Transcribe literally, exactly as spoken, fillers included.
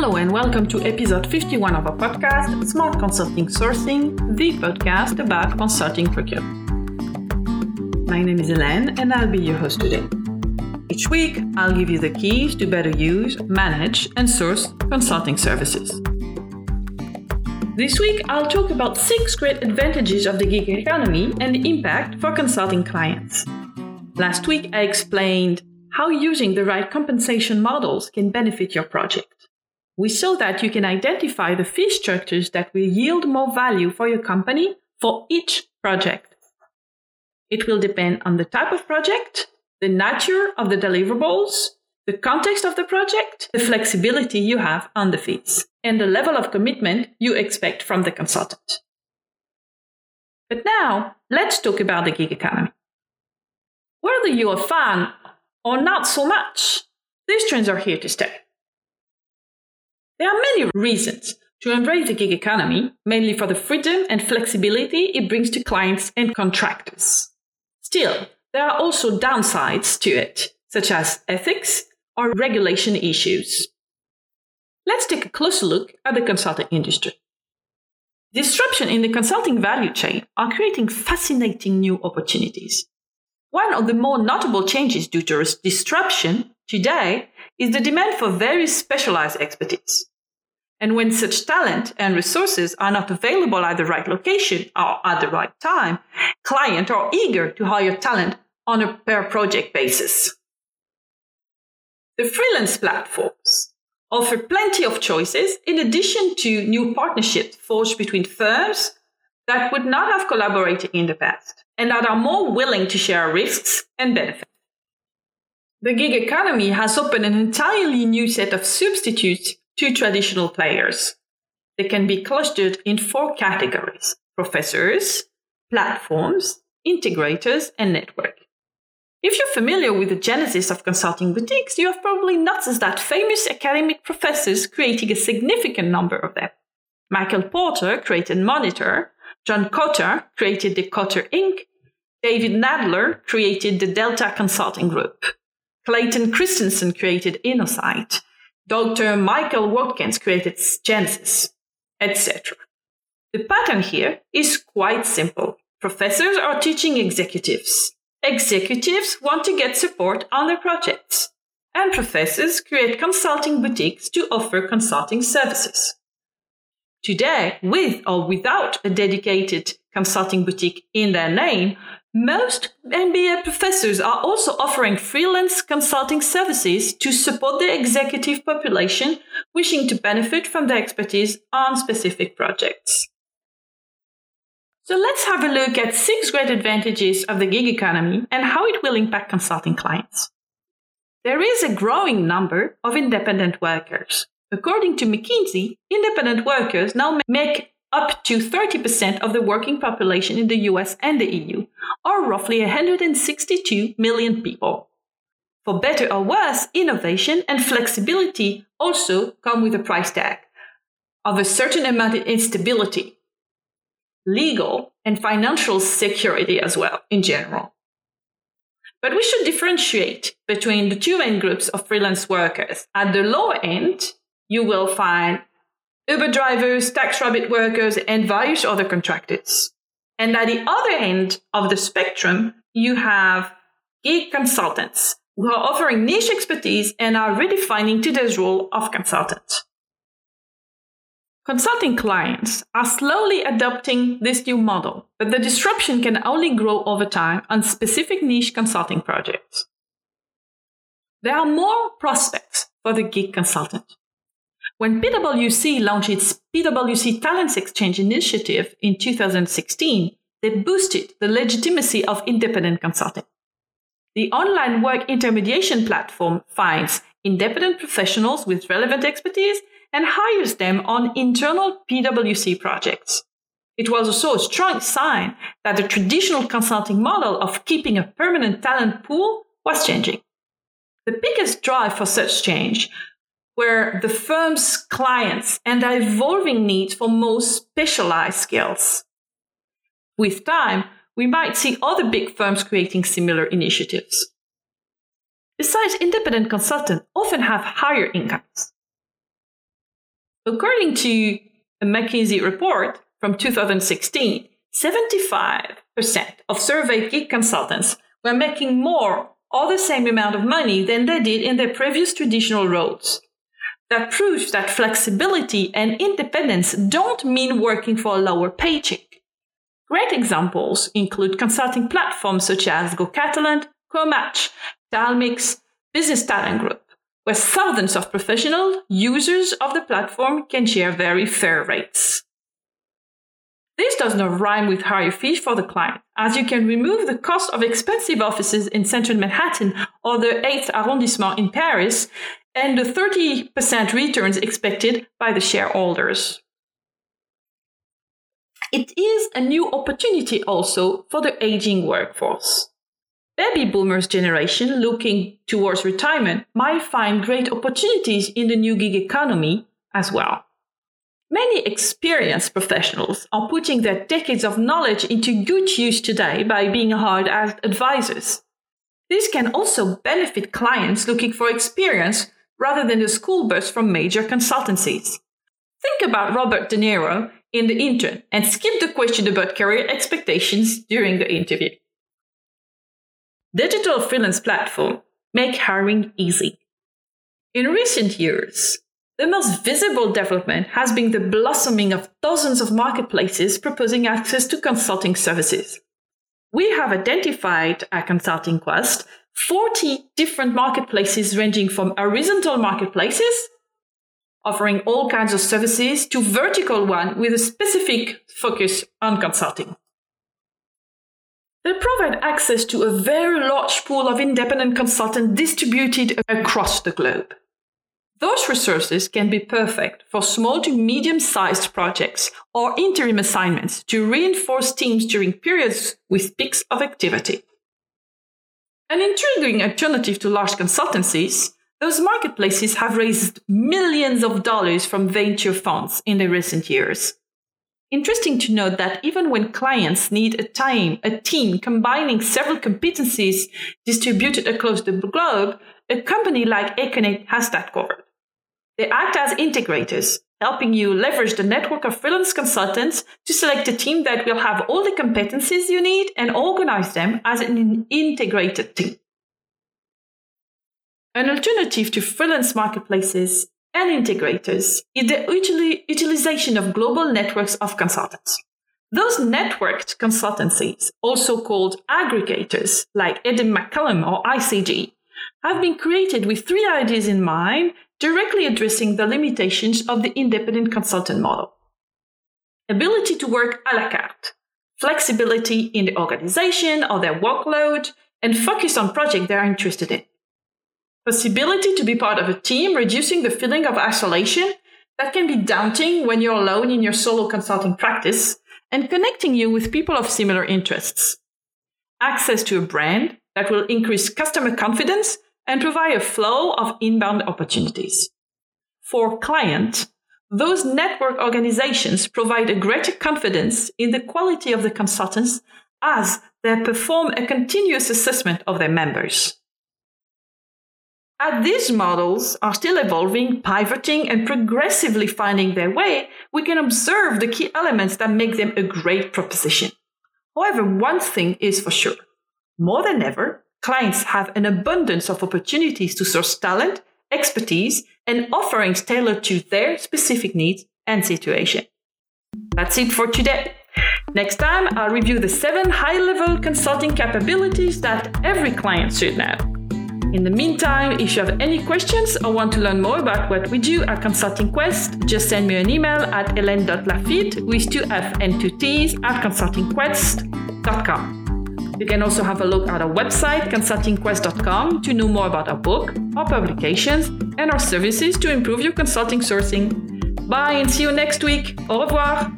Hello and welcome to episode fifty-one of our podcast, Smart Consulting Sourcing, the podcast about consulting procurement. My name is Hélène and I'll be your host today. Each week, I'll give you the keys to better use, manage and source consulting services. This week, I'll talk about six great advantages of the gig economy and the impact for consulting clients. Last week, I explained how using the right compensation models can benefit your project. We saw that you can identify the fee structures that will yield more value for your company for each project. It will depend on the type of project, the nature of the deliverables, the context of the project, the flexibility you have on the fees, and the level of commitment you expect from the consultant. But now, let's talk about the gig economy. Whether you're a fan or not so much, these trends are here to stay. There are many reasons to embrace the gig economy, mainly for the freedom and flexibility it brings to clients and contractors. Still, there are also downsides to it, such as ethics, or regulation issues. Let's take a closer look at the consulting industry. Disruption in the consulting value chain are creating fascinating new opportunities. One of the more notable changes due to disruption today is the demand for very specialized expertise. And when such talent and resources are not available at the right location or at the right time, clients are eager to hire talent on a per-project basis. The freelance platforms offer plenty of choices in addition to new partnerships forged between firms that would not have collaborated in the past and that are more willing to share risks and benefits. The gig economy has opened an entirely new set of substitutes to traditional players. They can be clustered in four categories: professors, platforms, integrators, and network. If you're familiar with the genesis of consulting boutiques, you have probably noticed that famous academic professors creating a significant number of them. Michael Porter created Monitor, John Kotter created the Kotter Incorporated, David Nadler created the Delta Consulting Group, Clayton Christensen created InnoSight, Doctor Michael Watkins created Genesis, et cetera. The pattern here is quite simple. Professors are teaching executives. Executives want to get support on their projects, and professors create consulting boutiques to offer consulting services. Today, with or without a dedicated consulting boutique in their name, most M B A professors are also offering freelance consulting services to support the executive population wishing to benefit from their expertise on specific projects. So let's have a look at six great advantages of the gig economy and how it will impact consulting clients. There is a growing number of independent workers. According to McKinsey, independent workers now make up to thirty percent of the working population in the U S and the E U, or roughly one hundred sixty-two million people. For better or worse, innovation and flexibility also come with a price tag of a certain amount of instability, legal and financial security as well in general. But we should differentiate between the two main groups of freelance workers. At the lower end, you will find Uber drivers, TaxRabbit workers, and various other contractors. And at the other end of the spectrum, you have gig consultants who are offering niche expertise and are redefining today's role of consultant. Consulting clients are slowly adopting this new model, but the disruption can only grow over time on specific niche consulting projects. There are more prospects for the gig consultant. When PwC launched its PwC Talent Exchange initiative in two thousand sixteen, they boosted the legitimacy of independent consulting. The online work intermediation platform finds independent professionals with relevant expertise and hires them on internal PwC projects. It was also a strong sign that the traditional consulting model of keeping a permanent talent pool was changing. The biggest drive for such change were the firm's clients and the evolving need for more specialized skills. With time, we might see other big firms creating similar initiatives. Besides, independent consultants often have higher incomes. According to a McKinsey report from two thousand sixteen, seventy-five percent of survey gig consultants were making more or the same amount of money than they did in their previous traditional roles. That proves that flexibility and independence don't mean working for a lower paycheck. Great examples include consulting platforms such as GoCatalant, CoMatch, Talmix, Business Talent Group, where thousands of professional users of the platform can share very fair rates. This does not rhyme with higher fees for the client, as you can remove the cost of expensive offices in central Manhattan or the eighth arrondissement in Paris, and the thirty percent returns expected by the shareholders. It is a new opportunity also for the aging workforce. Baby boomers' generation looking towards retirement might find great opportunities in the new gig economy as well. Many experienced professionals are putting their decades of knowledge into good use today by being hired as advisors. This can also benefit clients looking for experience rather than the school bus from major consultancies. Think about Robert De Niro in The Intern and skip the question about career expectations during the interview. Digital freelance platforms make hiring easy. In recent years, the most visible development has been the blossoming of dozens of marketplaces proposing access to consulting services. We have identified at Consulting Quest forty different marketplaces ranging from horizontal marketplaces, offering all kinds of services, to vertical ones with a specific focus on consulting. They provide access to a very large pool of independent consultants distributed across the globe. Those resources can be perfect for small to medium-sized projects or interim assignments to reinforce teams during periods with peaks of activity. An intriguing alternative to large consultancies, those marketplaces have raised millions of dollars from venture funds in the recent years. Interesting to note that even when clients need a time, a team combining several competencies distributed across the globe, a company like Aconet has that covered. They act as integrators, helping you leverage the network of freelance consultants to select a team that will have all the competencies you need and organize them as an integrated team. An alternative to freelance marketplaces and integrators is the utilization of global networks of consultants. Those networked consultancies, also called aggregators, like Eden McCallum or I C G, have been created with three ideas in mind, directly addressing the limitations of the independent consultant model. Ability to work à la carte, flexibility in the organization or their workload, and focus on projects they are interested in. Possibility to be part of a team, reducing the feeling of isolation that can be daunting when you're alone in your solo consulting practice, and connecting you with people of similar interests. Access to a brand that will increase customer confidence and provide a flow of inbound opportunities. For clients, those network organizations provide a greater confidence in the quality of the consultants as they perform a continuous assessment of their members. As these models are still evolving, pivoting, and progressively finding their way, we can observe the key elements that make them a great proposition. However, one thing is for sure. More than ever, clients have an abundance of opportunities to source talent, expertise, and offerings tailored to their specific needs and situation. That's it for today. Next time, I'll review the seven high-level consulting capabilities that every client should know. In the meantime, if you have any questions or want to learn more about what we do at Consulting Quest, just send me an email at hélène dot lafitte with two F and two T's at consulting quest dot com. You can also have a look at our website, consulting quest dot com, to know more about our book, our publications, and our services to improve your consulting sourcing. Bye and see you next week. Au revoir.